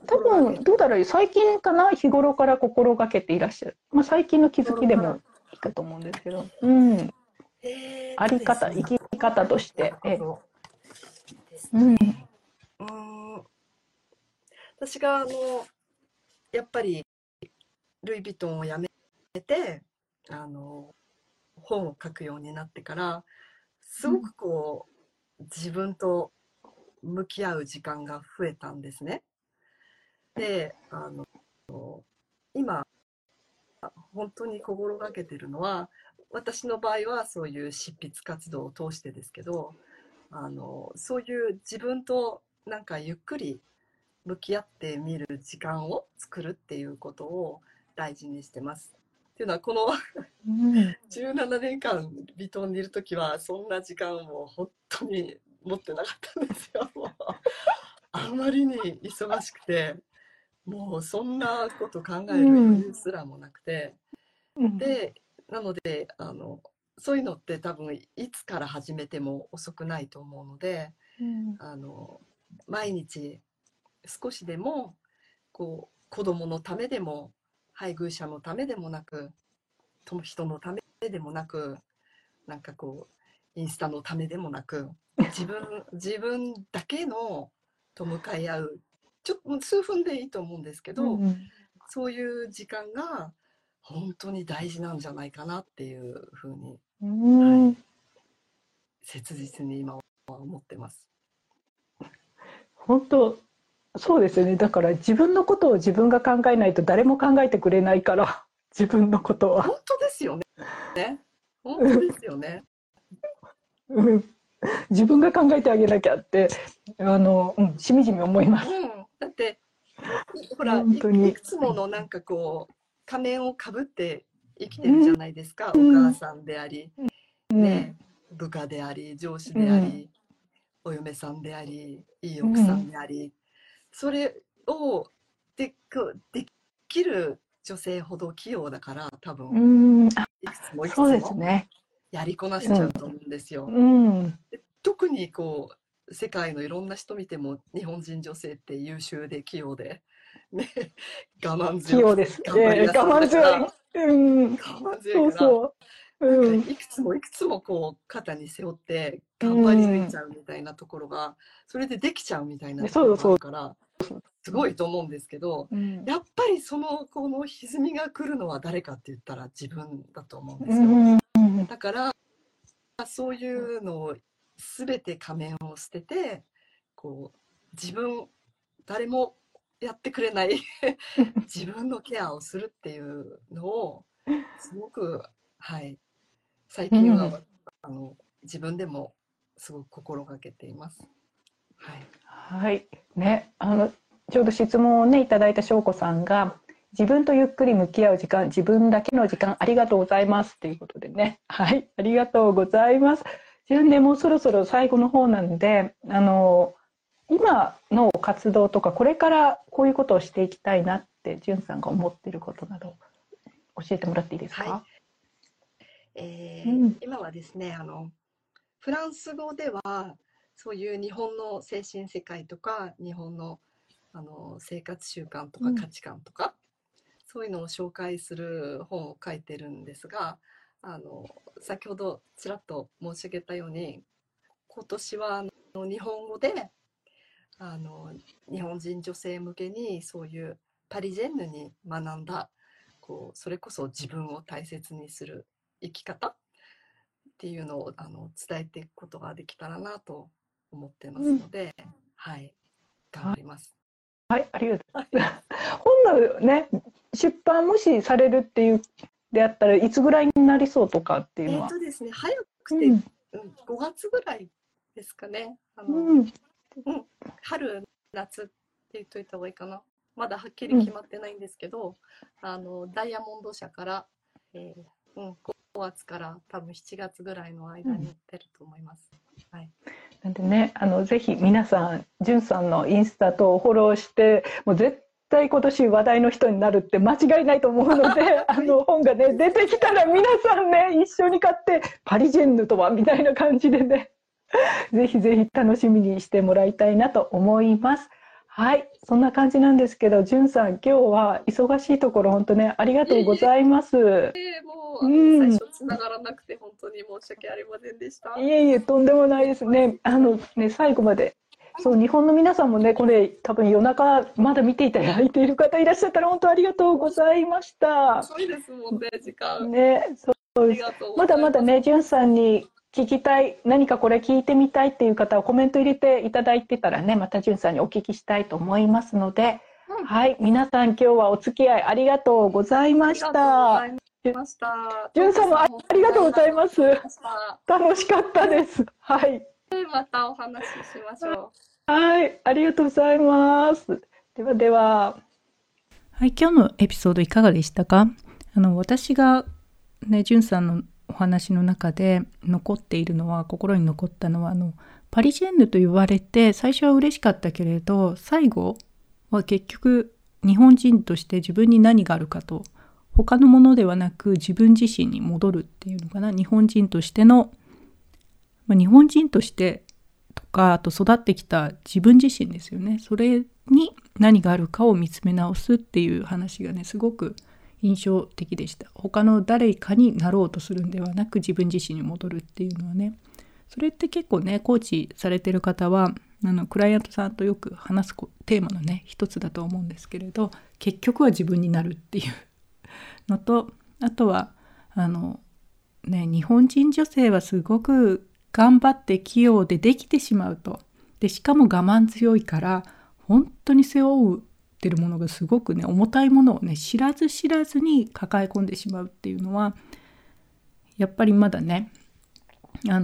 多分どうだろう、最近かな、日頃から心がけていらっしゃる、まあ、最近の気づきでもいいかと思うんですけど、うん、あり方、生き方として、うん、私がやっぱりルイ・ヴィトンを辞めて本を書くようになってからすごくこう、うん、自分と向き合う時間が増えたんですね。で今本当に心がけてるのは、私の場合はそういう執筆活動を通してですけど、そういう自分となんかゆっくり向き合ってみる時間を作るっていうことを大事にしてます。っていうのはこの17年間ヴィトンにいるときはそんな時間を本当に持ってなかったんですよ。あまりに忙しくて。もうそんなこと考える余裕すらもなくて、うん、でなのでそういうのって多分いつから始めても遅くないと思うので、うん、毎日少しでもこう子どものためでも配偶者のためでもなく人のためでもなく、なんかこうインスタのためでもなく、自分だけのと向かい合う、ちょっと数分でいいと思うんですけど、うんうん、そういう時間が本当に大事なんじゃないかなっていうふうに、うん、はい、切実に今は思ってます。本当そうですよね。だから自分のことを自分が考えないと誰も考えてくれないから、自分のことは。本当ですよね。本当ですよね。うん、自分が考えてあげなきゃってうん、しみじみ思います。うん、だってほら、いくつものなんかこう仮面をかぶって生きてるじゃないですか、お母さんであり、ね、部下であり、上司であり、お嫁さんであり、いい奥さんであり、それを できる女性ほど器用だから多分いくつもいくつもやりこなしちゃうと思うんですよ。で特にこう世界のいろんな人見ても日本人女性って優秀で器用で、ね、我慢強い、器用です、我慢強いから、いくつもいくつもこう肩に背負って頑張り抜いちゃうみたいなところが、それでできちゃうみたいなところがあるからすごいと思うんですけど、やっぱりそのこの歪みが来るのは誰かって言ったら自分だと思うんですよ。だからそういうのを全て仮面を捨てて、こう自分、誰もやってくれない自分のケアをするっていうのをすごく、はい、最近は、自分でもすごく心がけています。はい、はいね、ちょうど質問を、ね、いただいたしょうこさんが、自分とゆっくり向き合う時間、自分だけの時間ありがとうございますということでね、はい、ありがとうございます。じゃあね、もうそろそろ最後の方なんで、今の活動とかこれからこういうことをしていきたいなってじゅんさんが思っていることなど教えてもらっていいですか？はい、今はですね、フランス語ではそういう日本の精神世界とか日本の、生活習慣とか価値観とか、そういうのを紹介する本を書いてるんですが、先ほどちらっと申し上げたように今年は日本語で日本人女性向けにそういうパリジェンヌに学んだこうそれこそ自分を大切にする生き方っていうのを伝えていくことができたらなと思ってますので、はい、頑張ります。はい、ありがとうございます。本のね、出版もしされるっていうであったらいつぐらいになりそうとかっていうのは、ですね、早くて、5月ぐらいですかね。春夏って言っといた方がいいかな。まだはっきり決まってないんですけど、ダイヤモンド社から、5月から多分7月ぐらいの間に出ると思います。はい。なんでね、ぜひ皆さんじゅんさんのインスタとフォローして、もう絶対今年話題の人になるって間違いないと思うので本がね出てきたら皆さんね一緒に買ってパリジェンヌとはみたいな感じでねぜひぜひ楽しみにしてもらいたいなと思います。はい、そんな感じなんですけど、じゅんさん今日は忙しいところ本当ねありがとうございます。もう最初つながらなくて本当に申し訳ありませんでした。いえいえ、とんでもないですね。ね、最後までそう日本の皆さんもね、これ多分夜中まだ見ていただいている方いらっしゃったら本当ありがとうございました。遅いですもんね、時間。ね、そうです。まだまだね、じゅんさんに聞きたい、何かこれ聞いてみたいっていう方はコメント入れていただいてたらね、またじゅんさんにお聞きしたいと思いますので、はい、皆さん今日はお付き合いありがとうございました。じゅんさんもありがとうございます。楽しかったです。はい。またお話ししましょう。はい、ありがとうございます。ではでは。はい、今日のエピソードいかがでしたか？私がね、じゅんさんのお話の中で残っているのは、心に残ったのは、パリジェンヌと言われて最初は嬉しかったけれど、最後は結局日本人として自分に何があるかと、他のものではなく自分自身に戻るっていうのかな、日本人としての日本人としてとか、あと育ってきた自分自身ですよね。それに何があるかを見つめ直すっていう話がね、すごく印象的でした。他の誰かになろうとするんではなく自分自身に戻るっていうのはね。それって結構ね、コーチされてる方は、クライアントさんとよく話すテーマのね、一つだと思うんですけれど、結局は自分になるっていうのと、あとは、ね、日本人女性はすごく頑張って器用でできてしまうと。で、しかも我慢強いから本当に背負ってるものがすごくね重たいものをね知らず知らずに抱え込んでしまうっていうのはやっぱりまだね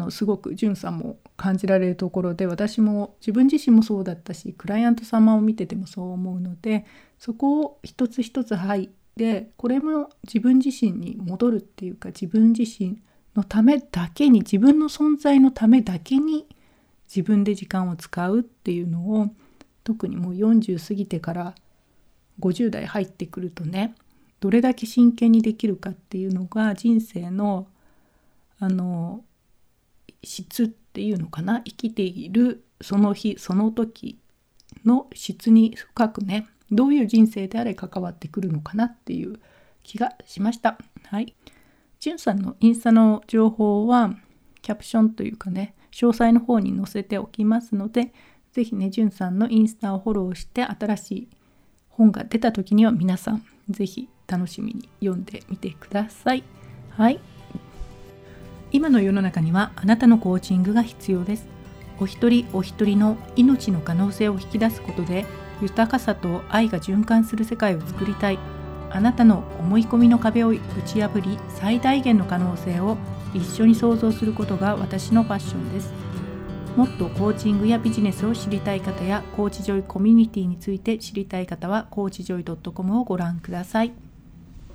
すごくじゅんさんも感じられるところで、私も自分自身もそうだったし、クライアント様を見ててもそう思うので、そこを一つ一つ、はい、で、これも自分自身に戻るっていうか、自分自身のためだけに、自分の存在のためだけに自分で時間を使うっていうのを、特にもう40過ぎてから50代入ってくるとね、どれだけ真剣にできるかっていうのが人生の質っていうのかな、生きているその日その時の質に深くね、どういう人生であれ関わってくるのかなっていう気がしました。はい。じゅんさんのインスタの情報はキャプションというかね、詳細の方に載せておきますので、ぜひね、じゅんさんのインスタをフォローして、新しい本が出た時には皆さんぜひ楽しみに読んでみてください。はい。今の世の中にはあなたのコーチングが必要です。お一人お一人の命の可能性を引き出すことで、豊かさと愛が循環する世界を作りたい。あなたの思い込みの壁を打ち破り、最大限の可能性を一緒に創造することが私のパッションです。もっとコーチングやビジネスを知りたい方や、コーチジョイコミュニティについて知りたい方は、コーチジョイ.com をご覧ください。